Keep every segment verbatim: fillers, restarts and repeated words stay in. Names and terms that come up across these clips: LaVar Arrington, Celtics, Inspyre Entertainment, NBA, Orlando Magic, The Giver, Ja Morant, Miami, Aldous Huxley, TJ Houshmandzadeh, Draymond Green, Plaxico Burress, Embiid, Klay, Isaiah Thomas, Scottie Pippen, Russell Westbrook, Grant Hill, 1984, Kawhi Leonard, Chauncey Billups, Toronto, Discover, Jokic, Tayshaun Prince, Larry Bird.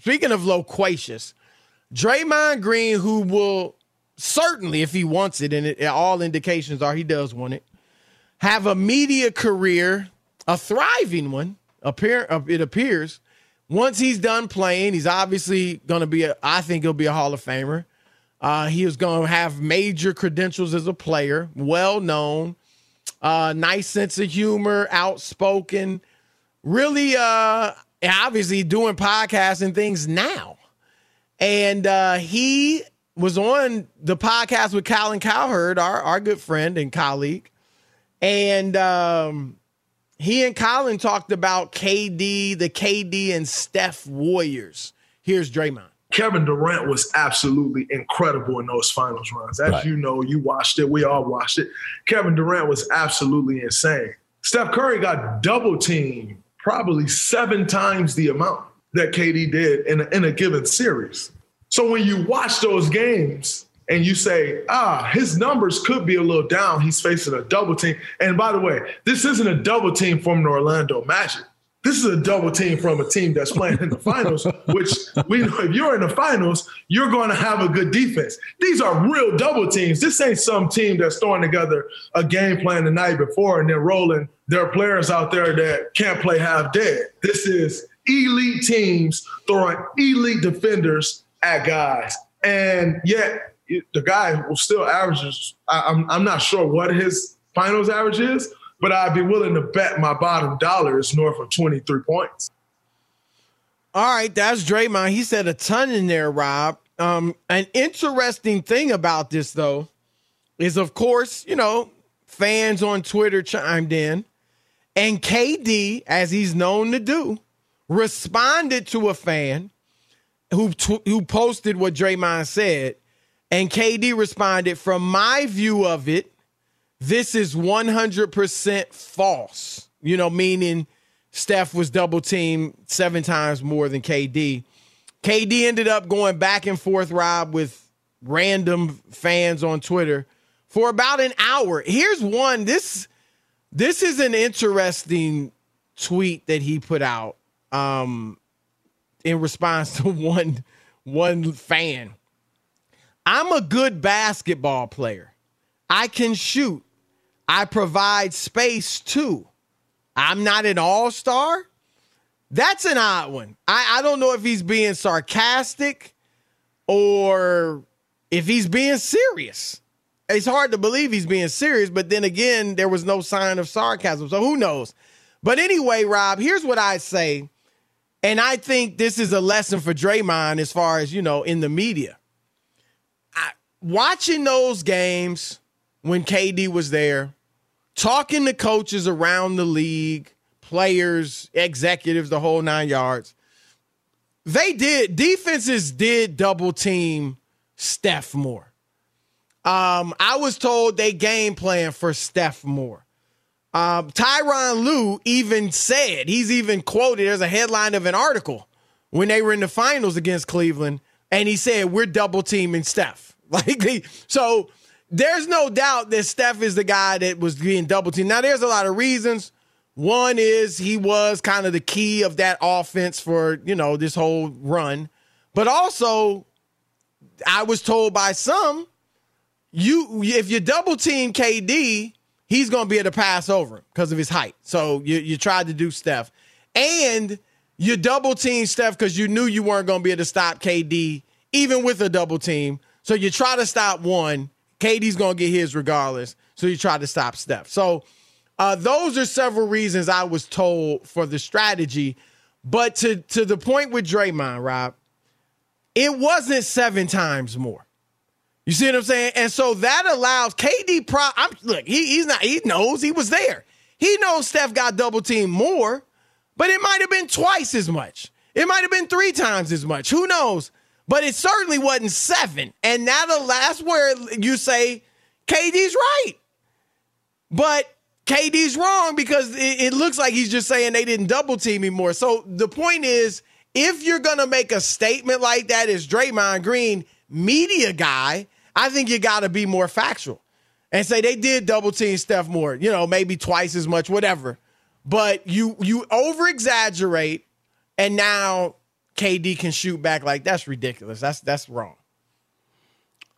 Speaking of loquacious, Draymond Green, who will certainly, if he wants it, and it, all indications are he does want it, have a media career, a thriving one, appear, it appears. Once he's done playing, he's obviously going to be, a, I think he'll be a Hall of Famer. Uh, he is going to have major credentials as a player, well-known, uh, nice sense of humor, outspoken, really... Uh, And obviously doing podcasts and things now. And uh, he was on the podcast with Colin Cowherd, our, our good friend and colleague. And um, he and Colin talked about K D, the K D and Steph Warriors. Here's Draymond. Kevin Durant was absolutely incredible in those finals runs. As right. You know, you watched it. We all watched it. Kevin Durant was absolutely insane. Steph Curry got double teamed probably seven times the amount that K D did in a, in a given series. So when you watch those games and you say, ah, his numbers could be a little down. He's facing a double team. And by the way, this isn't a double team from the Orlando Magic. This is a double team from a team that's playing in the finals, which we know if you're in the finals, you're going to have a good defense. These are real double teams. This ain't some team that's throwing together a game plan the night before and then rolling their players out there that can't play half dead. This is elite teams throwing elite defenders at guys. And yet the guy who still averages, I, I'm, I'm not sure what his finals average is, but I'd be willing to bet my bottom dollar is north of twenty-three points. All right, that's Draymond. He said a ton in there, Rob. Um, an interesting thing about this, though, is, of course, you know, fans on Twitter chimed in, and K D, as he's known to do, responded to a fan who, tw- who posted what Draymond said, and K D responded, from my view of it, this is one hundred percent false. you know, meaning Steph was double teamed seven times more than K D. K D ended up going back and forth, Rob, with random fans on Twitter for about an hour. Here's one. This this is an interesting tweet that he put out um, in response to one one fan. I'm a good basketball player. I can shoot. I provide space too. I'm not an all-star. That's an odd one. I, I don't know if he's being sarcastic or if he's being serious. It's hard to believe he's being serious, but then again, there was no sign of sarcasm, so who knows? But anyway, Rob, here's what I say, and I think this is a lesson for Draymond as far as, you know, in the media. I, watching those games when K D was there, talking to coaches around the league, players, executives, the whole nine yards, they did, defenses did double team Steph more. Um, I was told they game plan for Steph more. Um, Tyronn Lue even said, he's even quoted, there's a headline of an article when they were in the finals against Cleveland, and he said, we're double teaming Steph. Like, they, so there's no doubt that Steph is the guy that was being double teamed. Now, there's a lot of reasons. One is he was kind of the key of that offense for, you know, this whole run. But also, I was told by some, you if you double team K D, he's going to be able to pass over him because of his height. So you, you tried to do Steph. And you double team Steph because you knew you weren't going to be able to stop K D, even with a double team. So you try to stop one. K D's going to get his regardless. So you try to stop Steph. So uh, those are several reasons I was told for the strategy. But to, to the point with Draymond, Rob, it wasn't seven times more. You see what I'm saying? And so that allows K D. Pro, I'm, look, he, he's not. He knows he was there. He knows Steph got double teamed more, but it might have been twice as much. It might have been three times as much. Who knows? But it certainly wasn't seven. And that that's where you say K D's right, but K D's wrong because it, it looks like he's just saying they didn't double team him more. So the point is, if you're gonna make a statement like that as Draymond Green, media guy, I think you got to be more factual and say they did double team Steph more, you know, maybe twice as much, whatever. But you you over exaggerate, and now K D can shoot back. Like, that's ridiculous. That's that's wrong.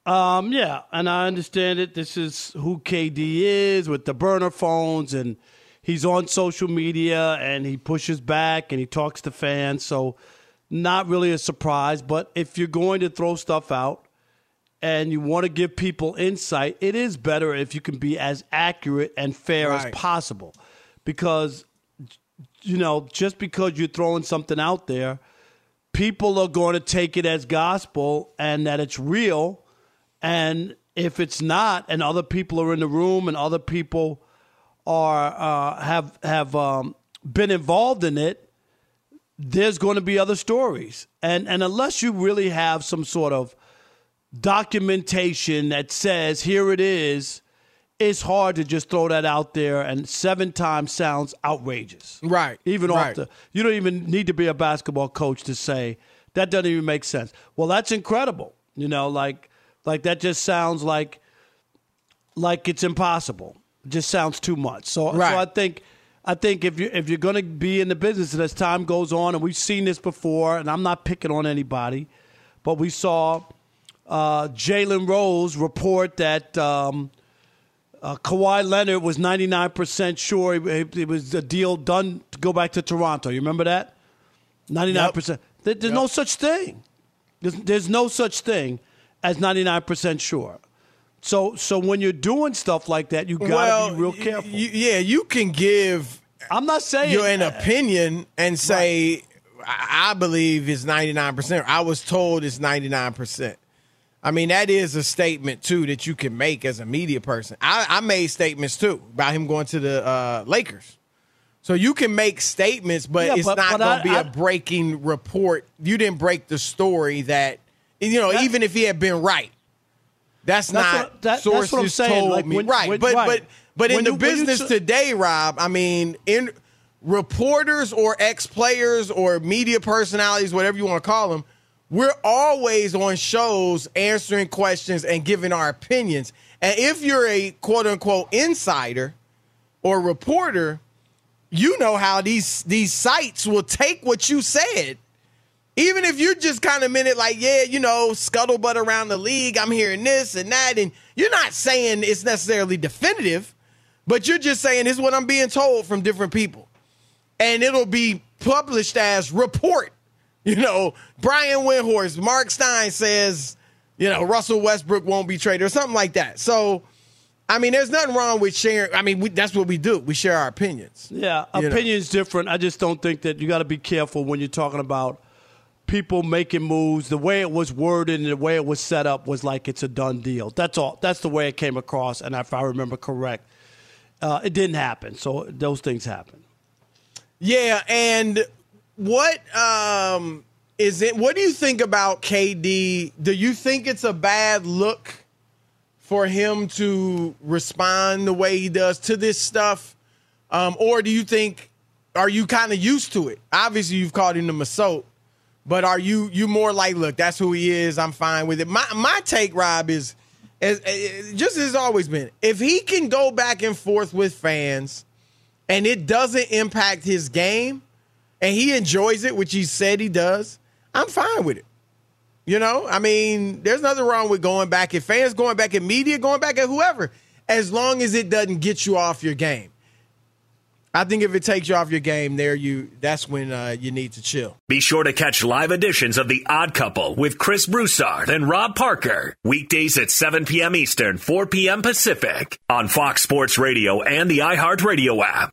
Um, yeah, and I understand it. This is who K D is with the burner phones, and he's on social media, and he pushes back, and he talks to fans. So not really a surprise, but if you're going to throw stuff out and you want to give people insight, it is better if you can be as accurate and fair right. as possible. Because, you know, just because you're throwing something out there, people are going to take it as gospel and that it's real. And if it's not, and other people are in the room and other people are uh, have, have um, been involved in it, there's going to be other stories. And and unless you really have some sort of documentation that says, here it is, it's hard to just throw that out there. And seven times sounds outrageous. Right. Even right. off the, you don't even need to be a basketball coach to say, that doesn't even make sense. Well, that's incredible. You know, like like that just sounds like, like it's impossible. It just sounds too much. So, right. so I think... I think if you if you're going to be in the business, and as time goes on, and we've seen this before, and I'm not picking on anybody, but we saw uh, Jalen Rose report that um, uh, Kawhi Leonard was ninety-nine percent sure it, it was a deal done to go back to Toronto. You remember that? ninety-nine percent. Yep. There, there's yep. no such thing. There's, there's no such thing as ninety-nine percent sure. So so when you're doing stuff like that, you got to well, be real careful. Y- yeah, you can give I'm not saying you're an opinion and say, right. I-, I believe it's ninety-nine percent. I was told it's ninety-nine percent. I mean, that is a statement, too, that you can make as a media person. I, I made statements, too, about him going to the uh, Lakers. So you can make statements, but yeah, it's but, not going to be I, a breaking report. You didn't break the story that, you know, that, even if he had been right. That's, that's not what, that, sources that's what I'm saying. Told like, me. When, right, when, but, right. But But in when the you, business tra- today, Rob, I mean, in reporters or ex-players or media personalities, whatever you want to call them, we're always on shows answering questions and giving our opinions. And if you're a quote-unquote insider or reporter, you know how these these sites will take what you said. Even if you're just kind of minute like, yeah, you know, scuttlebutt around the league, I'm hearing this and that, and you're not saying it's necessarily definitive, but you're just saying this is what I'm being told from different people. And it'll be published as report. You know, Brian Windhorst, Mark Stein says, you know, Russell Westbrook won't be traded or something like that. So, I mean, there's nothing wrong with sharing. I mean, we, that's what we do. We share our opinions. Yeah, opinions know. different. I just don't think that you got to be careful when you're talking about people making moves. The way it was worded and the way it was set up was like it's a done deal. That's all. That's the way it came across, and if I remember correct, uh, it didn't happen. So those things happen. Yeah, and what um, is it? What do you think about K D? Do you think it's a bad look for him to respond the way he does to this stuff? Um, or do you think, are you kind of used to it? Obviously, you've called him the Masote. But are you you more like, look, that's who he is. I'm fine with it. My my take, Rob, is, is, is just as it's always been. If he can go back and forth with fans and it doesn't impact his game and he enjoys it, which he said he does, I'm fine with it. You know, I mean, there's nothing wrong with going back at fans, going back at media, going back at whoever, as long as it doesn't get you off your game. I think if it takes you off your game there, you that's when uh, you need to chill. Be sure to catch live editions of The Odd Couple with Chris Broussard and Rob Parker. Weekdays at seven p.m. Eastern, four p.m. Pacific on Fox Sports Radio and the iHeartRadio app.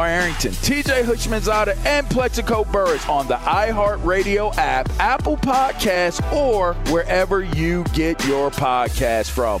Arrington, T J Houshmandzadeh, and Plaxico Burress on the iHeartRadio app, Apple Podcasts, or wherever you get your podcast from.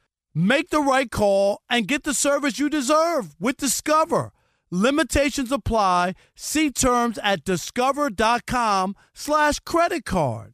Make the right call and get the service you deserve with Discover. Limitations apply. See terms at discover.com slash credit card.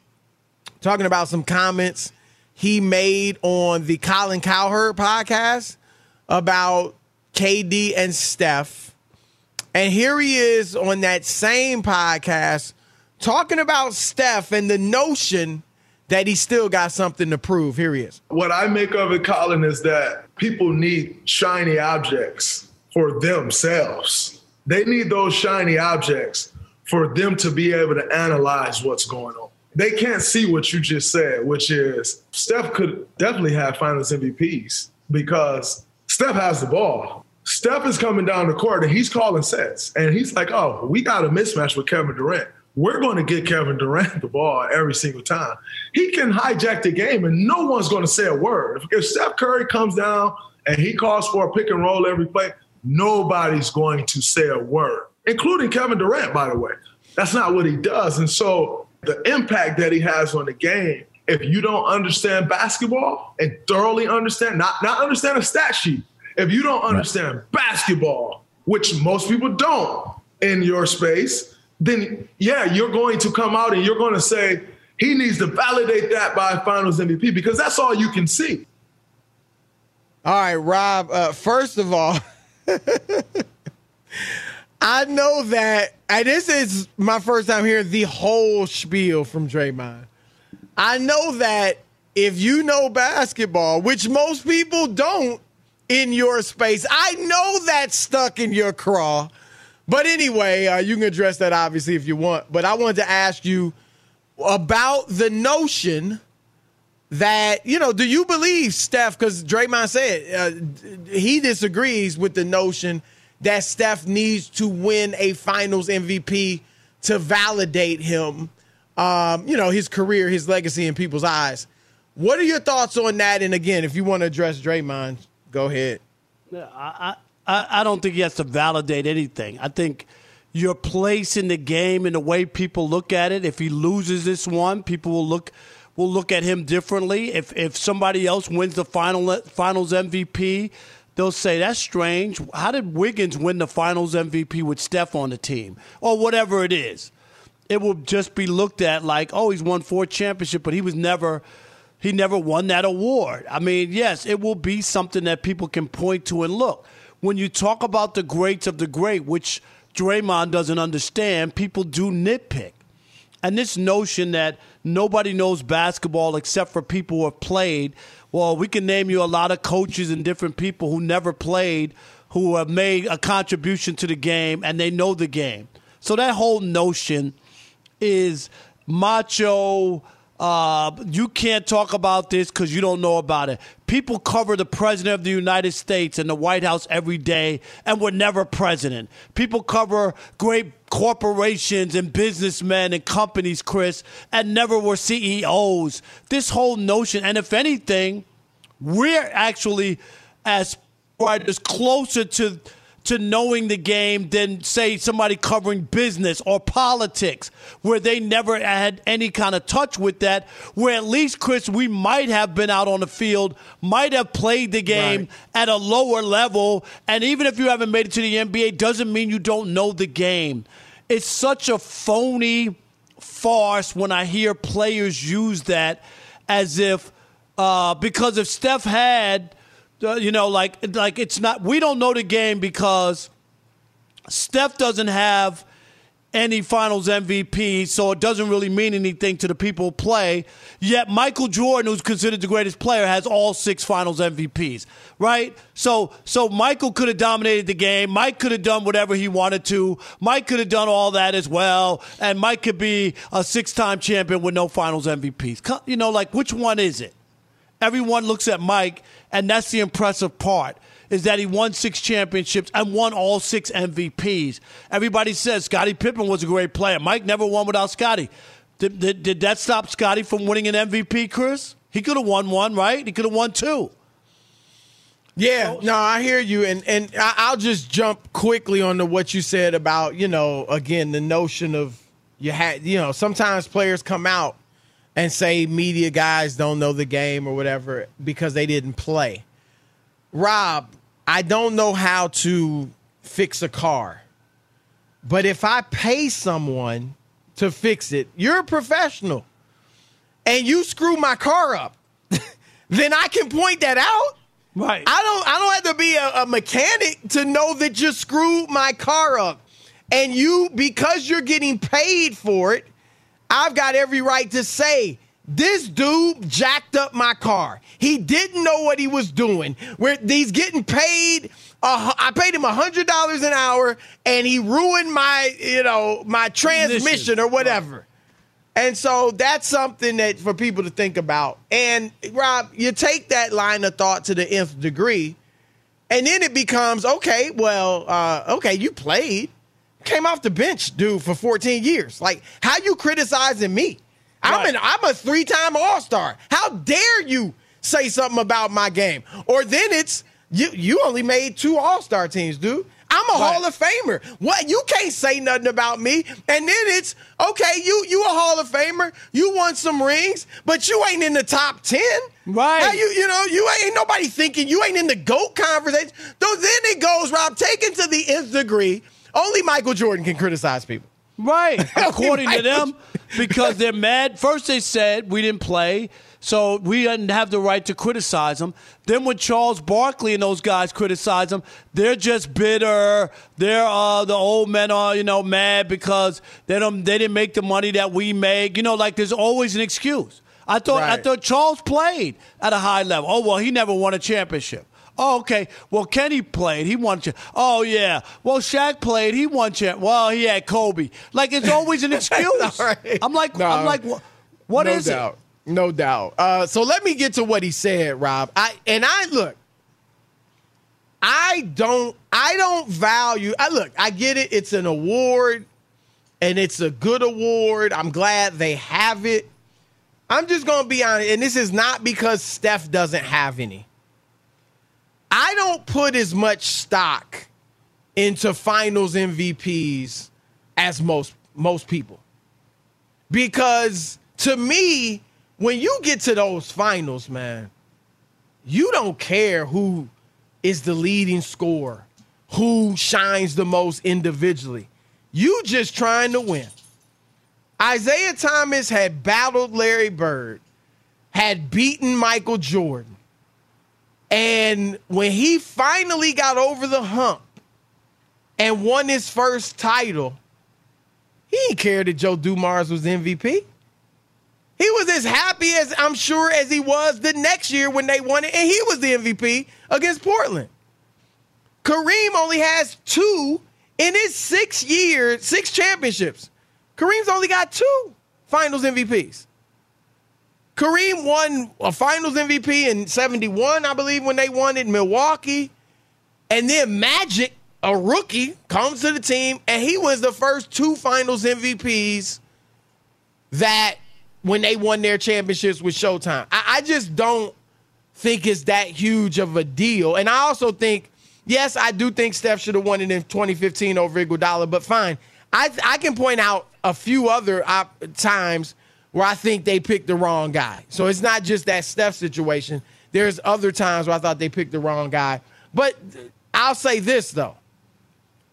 talking about some comments he made on the Colin Cowherd podcast about K D and Steph. And here he is on that same podcast talking about Steph and the notion that he still got something to prove. Here he is. What I make of it, Colin, is that people need shiny objects for themselves. They need those shiny objects for them to be able to analyze what's going on. They can't see what you just said, which is Steph could definitely have finals M V Ps because Steph has the ball. Steph is coming down the court and he's calling sets. And he's like, oh, we got a mismatch with Kevin Durant. We're going to get Kevin Durant the ball every single time. He can hijack the game and no one's going to say a word. If Steph Curry comes down and he calls for a pick and roll every play, nobody's going to say a word, including Kevin Durant, by the way. That's not what he does. And so the impact that he has on the game, if you don't understand basketball and thoroughly understand, not, not understand a stat sheet, if you don't understand right. basketball, which most people don't in your space, then, yeah, you're going to come out and you're going to say he needs to validate that by finals M V P because that's all you can see. All right, Rob, uh, first of all, I know that, and this is my first time hearing the whole spiel from Draymond. I know that if you know basketball, which most people don't in your space, I know that's stuck in your craw. But anyway, uh, you can address that obviously if you want. But I wanted to ask you about the notion that, you know, do you believe, Steph, because Draymond said uh, he disagrees with the notion that Steph needs to win a finals M V P to validate him, um, you know, his career, his legacy in people's eyes. What are your thoughts on that? And again, if you want to address Draymond, go ahead. I, I, I don't think he has to validate anything. I think your place in the game and the way people look at it, if he loses this one, people will look will look at him differently. If if somebody else wins the final finals M V P, they'll say, that's strange. How did Wiggins win the finals M V P with Steph on the team? Or whatever it is. It will just be looked at like, oh, he's won four championships, but he was never He never won that award. I mean, yes, it will be something that people can point to and look. When you talk about the greats of the great, which Draymond doesn't understand, people do nitpick. And this notion that nobody knows basketball except for people who have played. Well, we can name you a lot of coaches and different people who never played, who have made a contribution to the game, and they know the game. So that whole notion is macho. Uh, you can't talk about this because you don't know about it. People cover the president of the United States and the White House every day and were never president. People cover great corporations and businessmen and companies, Chris, and never were C E Os. This whole notion, and if anything, we're actually as writers closer to to knowing the game than, say, somebody covering business or politics, where they never had any kind of touch with that, where at least, Chris, we might have been out on the field, might have played the game right at a lower level, and even if you haven't made it to the N B A, doesn't mean you don't know the game. It's such a phony farce when I hear players use that as if, uh, because if Steph had... Uh, you know, like, like it's not, we don't know the game because Steph doesn't have any finals M V P, so it doesn't really mean anything to the people who play. Yet Michael Jordan, who's considered the greatest player, has all six finals M V Ps, right? So so Michael could have dominated the game. Mike could have done whatever he wanted to. Mike could have done all that as well. And Mike could be a six-time champion with no finals M V Ps. You know, like, which one is it? Everyone looks at Mike, and that's the impressive part, is that he won six championships and won all six M V Ps. Everybody says Scottie Pippen was a great player. Mike never won without Scottie. Did, did, did that stop Scottie from winning an M V P, Chris? He could have won one, right? He could have won two. Yeah, no, I hear you, and and I'll just jump quickly onto what you said about, you know, again, the notion of you had, you know, sometimes players come out and say media guys don't know the game or whatever because they didn't play. Rob, I don't know how to fix a car, but if I pay someone to fix it, you're a professional, and you screw my car up, then I can point that out. Right. I don't I don't have to be a, a mechanic to know that you screwed my car up. And you, because you're getting paid for it, I've got every right to say, this dude jacked up my car. He didn't know what he was doing. Where he's getting paid, uh, I paid him one hundred dollars an hour, and he ruined my, you know, my transmission or whatever. Right. And so that's something that for people to think about. And, Rob, you take that line of thought to the nth degree, and then it becomes, okay, well, uh, okay, you played. Came off the bench, dude, for fourteen years. Like, how you criticizing me? Right. I'm an I'm a three-time All-Star. How dare you say something about my game? Or then it's you you only made two All-Star teams, dude. I'm a right. Hall of Famer. What? You can't say nothing about me. And then it's, okay, you you a Hall of Famer. You won some rings, but you ain't in the top ten. Right. How you you know, you ain't nobody thinking you ain't in the GOAT conversation. So then it goes, Rob, taken to the nth degree. Only Michael Jordan can criticize people. Right, according to them, because they're mad. First they said we didn't play, so we didn't have the right to criticize them. Then when Charles Barkley and those guys criticize them, they're just bitter. They're uh, the old men are, you know, mad because they don't they didn't make the money that we make. You know, like there's always an excuse. I thought right. I thought Charles played at a high level. Oh, well, he never won a championship. Oh, okay. Well, Kenny played. He won. Ch- oh, yeah. Well, Shaq played. He won. Ch- well, he had Kobe. Like, it's always an excuse. Right. I'm like, no, I'm like, what, what no is doubt. it? No doubt. Uh, so let me get to what he said, Rob. I and I look. I don't. I don't value. I look. I get it. It's an award, and it's a good award. I'm glad they have it. I'm just gonna be honest, and this is not because Steph doesn't have any. I don't put as much stock into finals M V Ps as most most people. Because to me, when you get to those finals, man, you don't care who is the leading scorer, who shines the most individually. You just trying to win. Isaiah Thomas had battled Larry Bird. had beaten Michael Jordan. And when he finally got over the hump and won his first title, he didn't care that Joe Dumars was M V P. He was as happy as I'm sure as he was the next year when they won it, and he was the M V P against Portland. Kareem only has two in his six years, six championships. Kareem's only got two finals M V Ps. Kareem won a finals M V P in seventy-one, I believe, when they won it in Milwaukee. And then Magic, a rookie, comes to the team, and he was the first two finals M V Ps that when they won their championships with Showtime. I, I just don't think it's that huge of a deal. And I also think, yes, I do think Steph should have won it in twenty fifteen over Iguodala, but fine. I, I can point out a few other op- times where I think they picked the wrong guy. So it's not just that Steph situation. There's other times where I thought they picked the wrong guy. But I'll say this, though.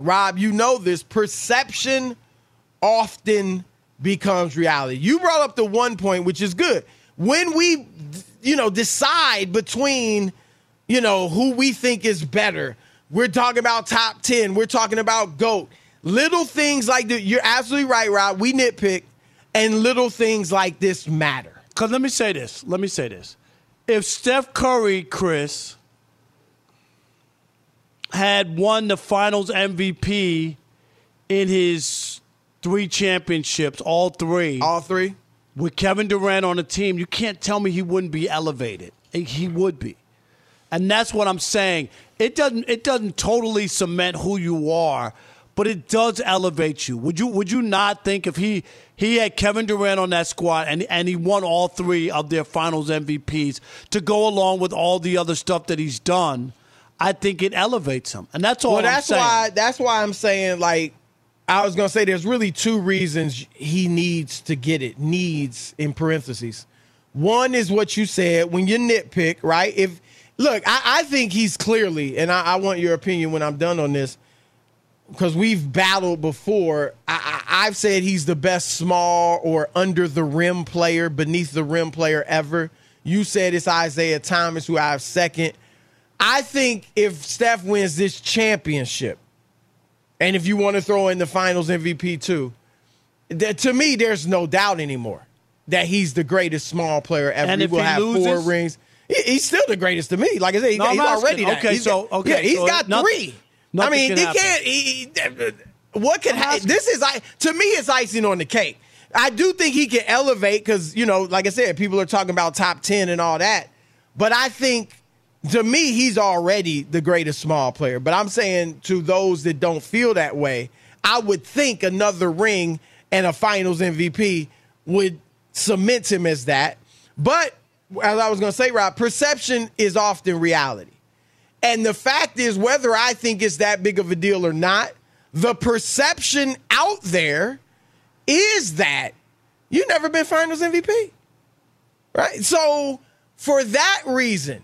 Rob, you know this. Perception often becomes reality. You brought up the one point, which is good. When we, you know, decide between, you know, who we think is better, we're talking about top ten. We're talking about GOAT. Little things like that. You're absolutely right, Rob. We nitpick. And little things like this matter. Because let me say this. Let me say this. If Steph Curry, Chris, had won the finals M V P in his three championships, all three. All three. With Kevin Durant on the team, you can't tell me he wouldn't be elevated. He would be. And that's what I'm saying. It doesn't, it doesn't totally cement who you are, but it does elevate you. Would you would you not think if he he had Kevin Durant on that squad and, and he won all three of their finals M V Ps to go along with all the other stuff that he's done, I think it elevates him. And that's all well, I'm that's saying. Why, that's why I'm saying, like, I was going to say there's really two reasons he needs to get it, needs in parentheses. One is what you said, when you nitpick, right? If Look, I, I think he's clearly, and I, I want your opinion when I'm done on this, because we've battled before, I, I, I've said he's the best small or under the rim player, beneath the rim player ever. You said it's Isaiah Thomas, who I have second. I think if Steph wins this championship, and if you want to throw in the finals M V P too, that, to me, there's no doubt anymore that he's the greatest small player ever. And he if will he have loses- four rings. He, he's still the greatest to me. Like I said, he, no, he's already that. Okay, he's so, got, okay, yeah, he's so got nothing- three. Nothing I mean, can he can't. He, he, what can happen? This is like to me, it's icing on the cake. I do think he can elevate because you know, like I said, people are talking about top ten and all that. But I think to me, he's already the greatest small player. But I'm saying to those that don't feel that way, I would think another ring and a Finals M V P would cement him as that. But as I was going to say, Rob, perception is often reality. And the fact is, whether I think it's that big of a deal or not, the perception out there is that you've never been finals M V P, right? So for that reason,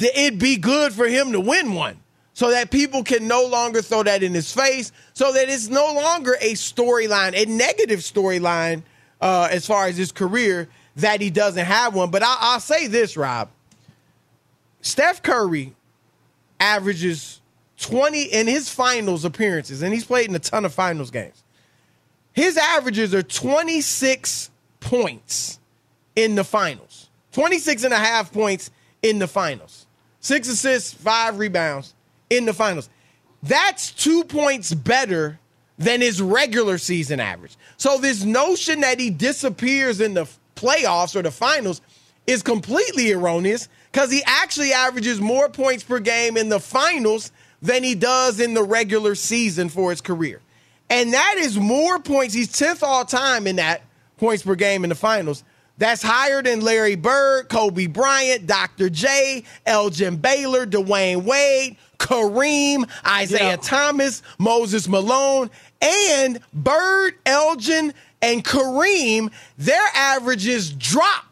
it'd be good for him to win one so that people can no longer throw that in his face, so that it's no longer a storyline, a negative storyline uh, as far as his career, that he doesn't have one. But I- I'll say this, Rob. Steph Curry averages twenty in his finals appearances, and he's played in a ton of finals games. His averages are twenty-six points in the finals, twenty-six and a half points in the finals, six assists, five rebounds in the finals. That's two points better than his regular season average. So this notion that he disappears in the playoffs or the finals is completely erroneous, because he actually averages more points per game in the finals than he does in the regular season for his career. And that is more points. He's tenth all time in that points per game in the finals. That's higher than Larry Bird, Kobe Bryant, Doctor J, Elgin Baylor, Dwayne Wade, Kareem, Isaiah yeah. Thomas, Moses Malone, and Bird, Elgin, and Kareem, their averages drop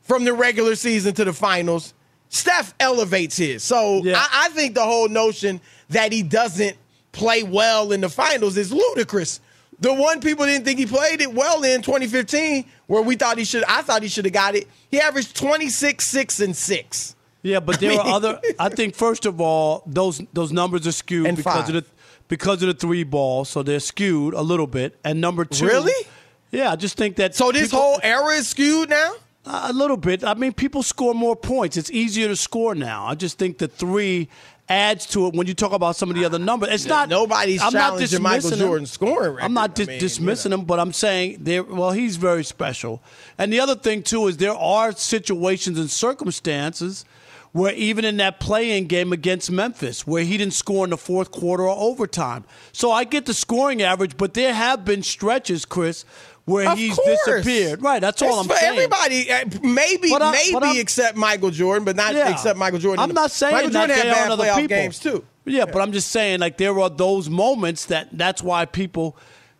from the regular season to the finals. Steph elevates his. So yeah. I, I think the whole notion that he doesn't play well in the finals is ludicrous. The one people didn't think he played it well in twenty fifteen, where we thought he should. I thought he should have got it. He averaged twenty-six, six, and six. Yeah, but there I mean, are other. I think first of all, those those numbers are skewed and because five. of the because of the three ball, so they're skewed a little bit. And number two, really, yeah, I just think that. So this people, whole era is skewed now. A little bit. I mean, people score more points. It's easier to score now. I just think the three adds to it when you talk about some of the other numbers. It's not nobody's I'm challenging not Michael Jordan scoring record. I'm not di- I mean, dismissing you know. him, but I'm saying there. Well, he's very special. And the other thing too is there are situations and circumstances where even in that play-in game against Memphis, where he didn't score in the fourth quarter or overtime. So I get the scoring average, but there have been stretches, Chris, where of he's course. disappeared. Right, that's all it's I'm for saying. Everybody, maybe, but I, maybe but except Michael Jordan, but not yeah. except Michael Jordan. I'm not saying Michael Jordan had bad playoff people. games too. Yeah, yeah, but I'm just saying like there are those moments that that's why people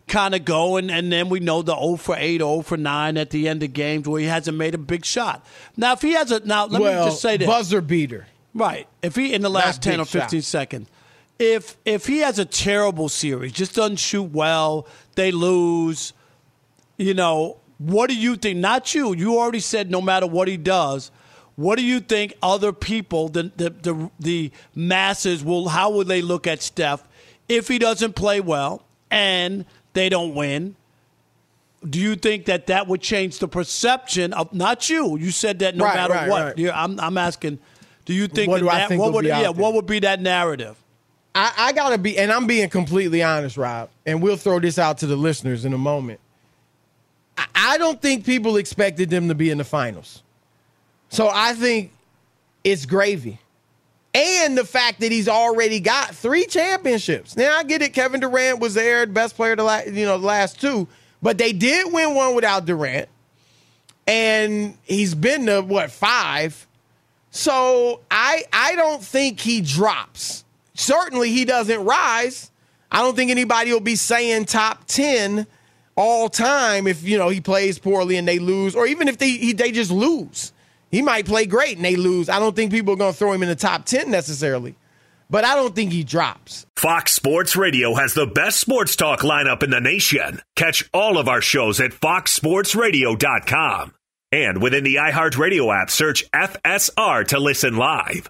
kind of go, and, and then we know the oh for eight, oh for nine at the end of games where he hasn't made a big shot. Now, if he has a – now, let well, me just say this. Buzzer beater. Right. If he – in the last ten or fifteen shot. seconds. If, if he has a terrible series, just doesn't shoot well, they lose, you know, what do you think – not you. You already said no matter what he does – what do you think other people, the the the, the masses, will? How would they look at Steph if he doesn't play well and – they don't win? Do you think that that would change the perception of not you? You said that no right, matter right, what. Right. I'm, I'm asking, do you think what that, that think what would yeah, what would be that narrative? I, I gotta be, and I'm being completely honest, Rob, and we'll throw this out to the listeners in a moment. I, I don't think people expected them to be in the finals, so I think it's gravy. And the fact that he's already got three championships. Now, I get it. Kevin Durant was there, best player the last, you know, the last two. But they did win one without Durant. And he's been to, what, five? So I I don't think he drops. Certainly he doesn't rise. I don't think anybody will be saying top ten all time if, you know, he plays poorly and they lose. Or even if they he, they just lose. He might play great and they lose. I don't think people are going to throw him in the top ten necessarily, but I don't think he drops. Fox Sports Radio has the best sports talk lineup in the nation. Catch all of our shows at fox sports radio dot com. And within the iHeartRadio app, search F S R to listen live.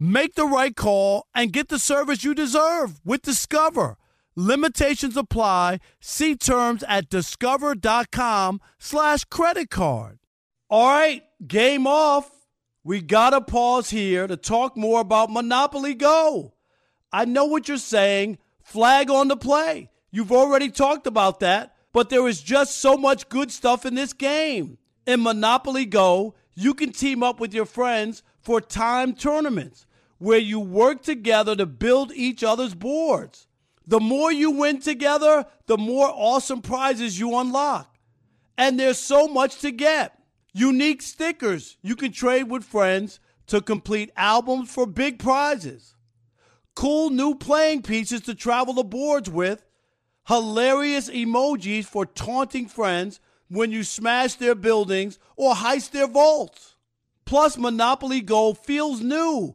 Make the right call and get the service you deserve with Discover. Limitations apply. See terms at discover.com slash credit card. All right, game off. We got to pause here to talk more about Monopoly Go. I know what you're saying. Flag on the play. You've already talked about that, but there is just so much good stuff in this game. In Monopoly Go, you can team up with your friends for time tournaments, where you work together to build each other's boards. The more you win together, the more awesome prizes you unlock. And there's so much to get. Unique stickers you can trade with friends to complete albums for big prizes. Cool new playing pieces to travel the boards with. Hilarious emojis for taunting friends when you smash their buildings or heist their vaults. Plus, Monopoly Go feels new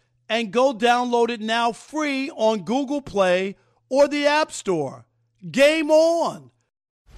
and go download it now free on Google Play or the App Store. Game on!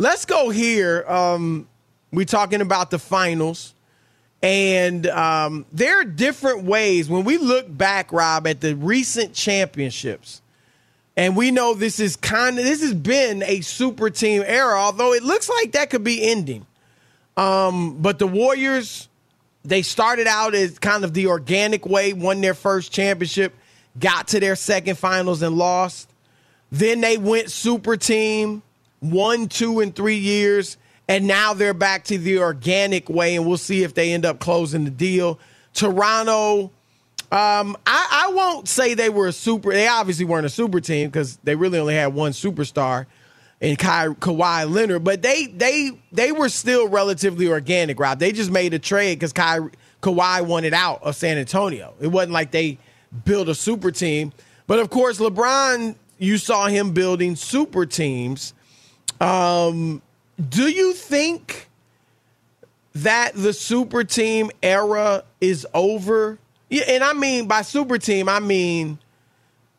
Let's go here. Um, we're talking about the finals. And um, there are different ways. When we look back, Rob, at the recent championships, and we know this is kind of this has been a super team era, although it looks like that could be ending. Um, but the Warriors, they started out as kind of the organic way, won their first championship, got to their second finals and lost. Then they went super team. One, two, and three years, and now they're back to the organic way, and we'll see if they end up closing the deal. Toronto, um, I, I won't say they were a super – they obviously weren't a super team because they really only had one superstar in Ky- Kawhi Leonard, but they they they were still relatively organic, Rob. They just made a trade because Ky- Kawhi wanted out of San Antonio. It wasn't like they built a super team. But, of course, LeBron, you saw him building super teams. – Um, do you think that the super team era is over? Yeah, and I mean, by super team, I mean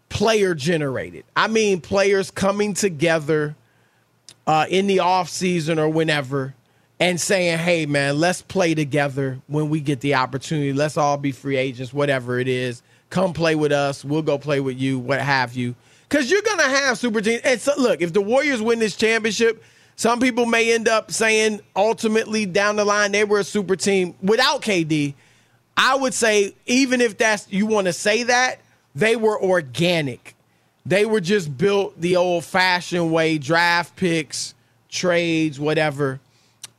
player generated. I mean, players coming together uh, in the off season or whenever and saying, hey, man, let's play together when we get the opportunity. Let's all be free agents, whatever it is. Come play with us. We'll go play with you, what have you. Because you're going to have super teams. And so, look, if the Warriors win this championship, some people may end up saying ultimately down the line they were a super team without K D. I would say even if that's you want to say that, they were organic. They were just built the old-fashioned way, draft picks, trades, whatever.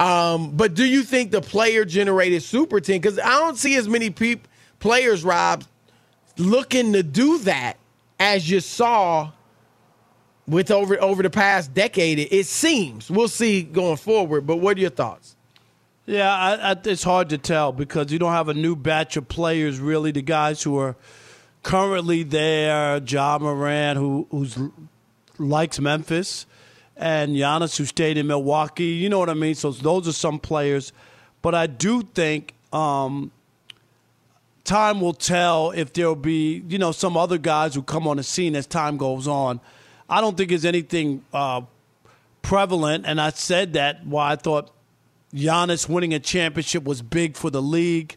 Um, but do you think the player-generated super team? Because I don't see as many pe- players, Rob, looking to do that. As you saw with over over the past decade, it, it seems. We'll see going forward, but what are your thoughts? Yeah, I, I, it's hard to tell because you don't have a new batch of players, really. The guys who are currently there, Ja Morant, who who's, likes Memphis, and Giannis, who stayed in Milwaukee. You know what I mean? So those are some players. But I do think um, – time will tell if there will be, you know, some other guys who come on the scene as time goes on. I don't think there's anything uh, prevalent, and I said that why I thought Giannis winning a championship was big for the league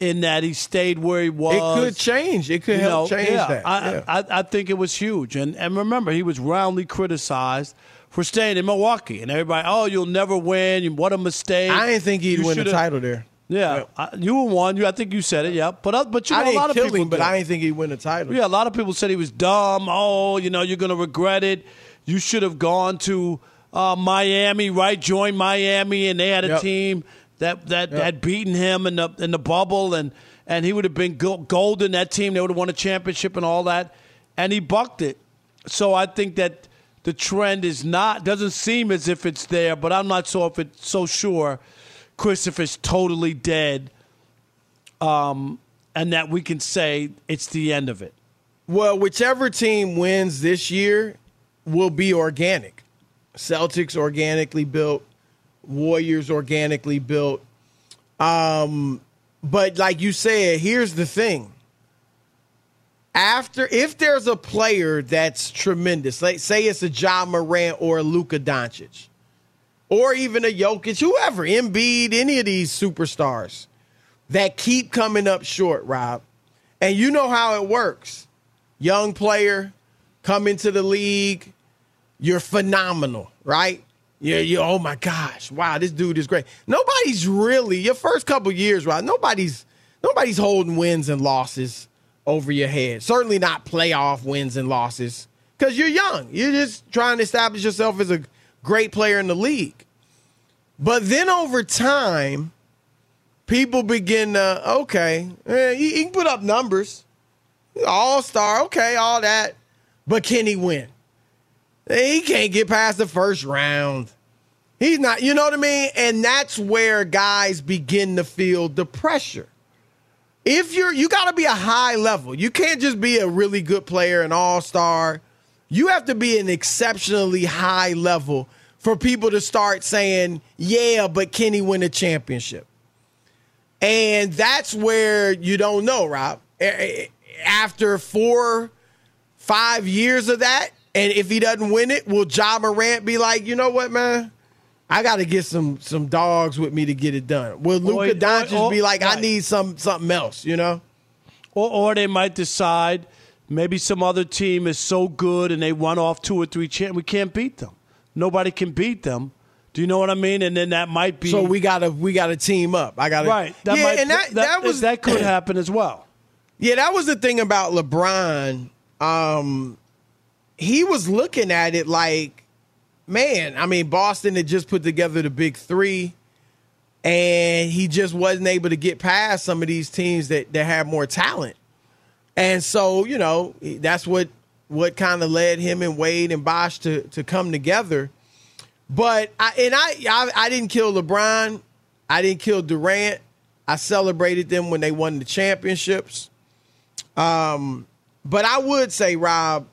in that he stayed where he was. It could change. It could you help know, change yeah, that. I, yeah. I, I think it was huge. And, and remember, he was roundly criticized for staying in Milwaukee. And everybody, oh, you'll never win. What a mistake. I didn't think he'd you win the title there. Yeah, yeah. I, you were one. You, I think you said it, yeah. But, uh, but you know, I didn't a lot of kill people him, but did. I didn't think he'd win a title. Yeah, a lot of people said he was dumb. Oh, you know, you're going to regret it. You should have gone to uh, Miami, right? Joined Miami, and they had a yep. team that, that yep. had beaten him in the in the bubble, and, and he would have been gold in that team. They would have won a championship and all that, and he bucked it. So I think that the trend is not, doesn't seem as if it's there, but I'm not so if it's so sure, Chris, if it's totally dead, um, and that we can say it's the end of it. Well, whichever team wins this year will be organic. Celtics organically built, Warriors organically built. Um, but like you said, here's the thing. After, if there's a player that's tremendous, like, say it's a Ja Morant or a Luka Doncic, or even a Jokic, whoever, Embiid, any of these superstars that keep coming up short, Rob, and you know how it works. Young player, come into the league, you're phenomenal, right? Yeah, you. Oh my gosh, wow, this dude is great. Nobody's really your first couple years, Rob. Nobody's nobody's holding wins and losses over your head. Certainly not playoff wins and losses, because you're young. You're just trying to establish yourself as a great player in the league. But then over time, people begin to, okay, eh, you, you can put up numbers. All-star, okay, all that. But can he win? He can't get past the first round. He's not, you know what I mean? And that's where guys begin to feel the pressure. If you're, you got to be a high level. You can't just be a really good player, an all-star. You have to be an exceptionally high level for people to start saying, yeah, but can he win a championship? And that's where you don't know, Rob. After four, five years of that, and if he doesn't win it, will Ja Morant be like, you know what, man? I got to get some some dogs with me to get it done. Will Luka Doncic or, or, be like, right. I need some something else, you know? Or, or they might decide maybe some other team is so good and they won off two or three champions. We can't beat them. Nobody can beat them. Do you know what I mean? And then that might be. So we gotta we gotta team up. I gotta right. That yeah, might, and that, that, that was that could happen as well. Yeah, that was the thing about LeBron. Um, he was looking at it like. Man, I mean, Boston had just put together the big three, and he just wasn't able to get past some of these teams that, that had more talent. And so, you know, that's what what kind of led him and Wade and Bosch to, to come together. But I and I, I I didn't kill LeBron. I didn't kill Durant. I celebrated them when they won the championships. Um, but I would say, Rob,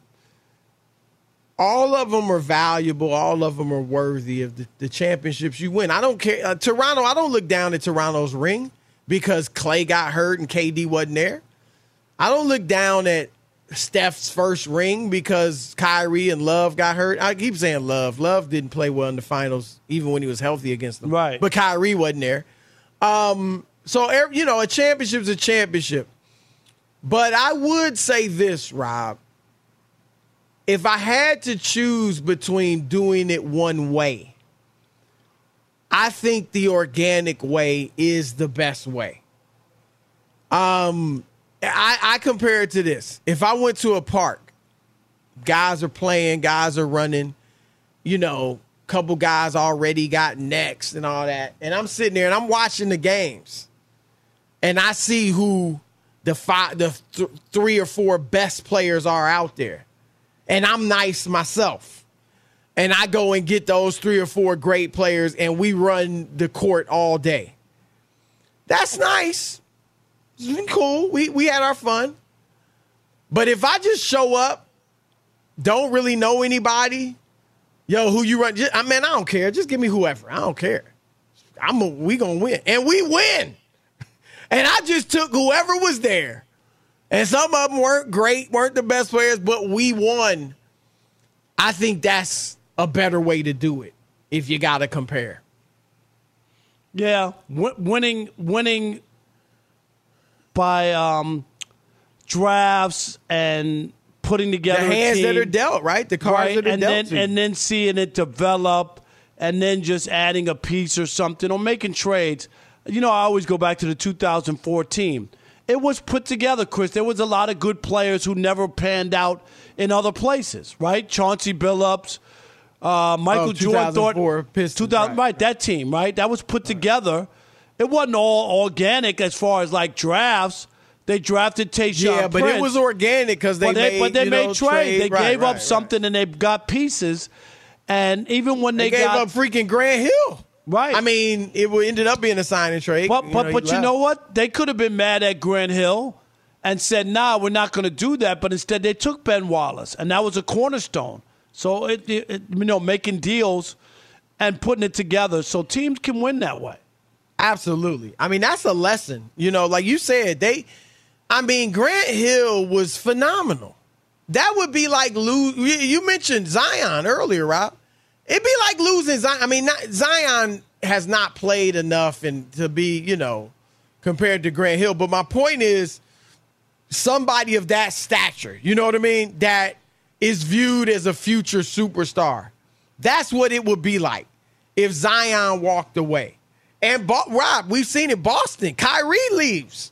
all of them are valuable. All of them are worthy of the, the championships you win. I don't care. Uh, Toronto, I don't look down at Toronto's ring because Klay got hurt and K D wasn't there. I don't look down at Steph's first ring because Kyrie and Love got hurt. I keep saying Love. Love didn't play well in the finals, even when he was healthy against them. Right. But Kyrie wasn't there. Um, so, you know, a championship's a championship. But I would say this, Rob. If I had to choose between doing it one way, I think the organic way is the best way. Um, I, I compare it to this. If I went to a park, guys are playing, guys are running, you know, a couple guys already got next and all that. And I'm sitting there and I'm watching the games. And I see who the five, the th- three or four best players are out there. And I'm nice myself. And I go and get those three or four great players, and we run the court all day. That's nice. It's been cool. We, we had our fun. But if I just show up, don't really know anybody, yo, who you run, just, I mean, I don't care. Just give me whoever. I don't care. I'm a, we going to win. And we win. And I just took whoever was there. And some of them weren't great, weren't the best players, but we won. I think that's a better way to do it if you got to compare. Yeah, w- winning winning by um, drafts and putting together the hands a team, that are dealt, right? The cards right? that are and dealt then, to. And then seeing it develop and then just adding a piece or something or making trades. You know, I always go back to the two thousand four team. It was put together, Chris. There was a lot of good players who never panned out in other places, right? Chauncey Billups, uh, Michael oh, Jordan. two thousand four Pistons, two thousand, right, right, that team, right? That was put right. together. It wasn't all organic as far as, like, drafts. They drafted Tayshaun yeah, Prince. Yeah, but it was organic because they, well, they made But they you made know, trade. trade. They right, gave right, up right. something and they got pieces. And even when they, they gave got, up freaking Grant Hill. Right. I mean, it ended up being a sign and trade. But, you but, know, but you know what? They could have been mad at Grant Hill and said, nah, we're not going to do that. But instead, they took Ben Wallace. And that was a cornerstone. So, it, it, it, you know, making deals and putting it together. So teams can win that way. Absolutely. I mean, that's a lesson. You know, like you said, they I mean, Grant Hill was phenomenal. That would be like lose. You mentioned Zion earlier, Rob. It'd be like losing Zion. I mean, not, Zion has not played enough and to be, you know, compared to Grant Hill. But my point is somebody of that stature, you know what I mean, that is viewed as a future superstar. That's what it would be like if Zion walked away. And, Bo- Rob, we've seen in Boston, Kyrie leaves.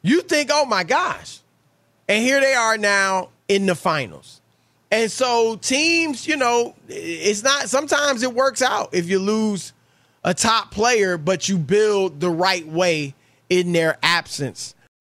You think, oh, my gosh. And here they are now in the finals. And so teams, you know, it's not – sometimes it works out if you lose a top player, but you build the right way in their absence.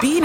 Being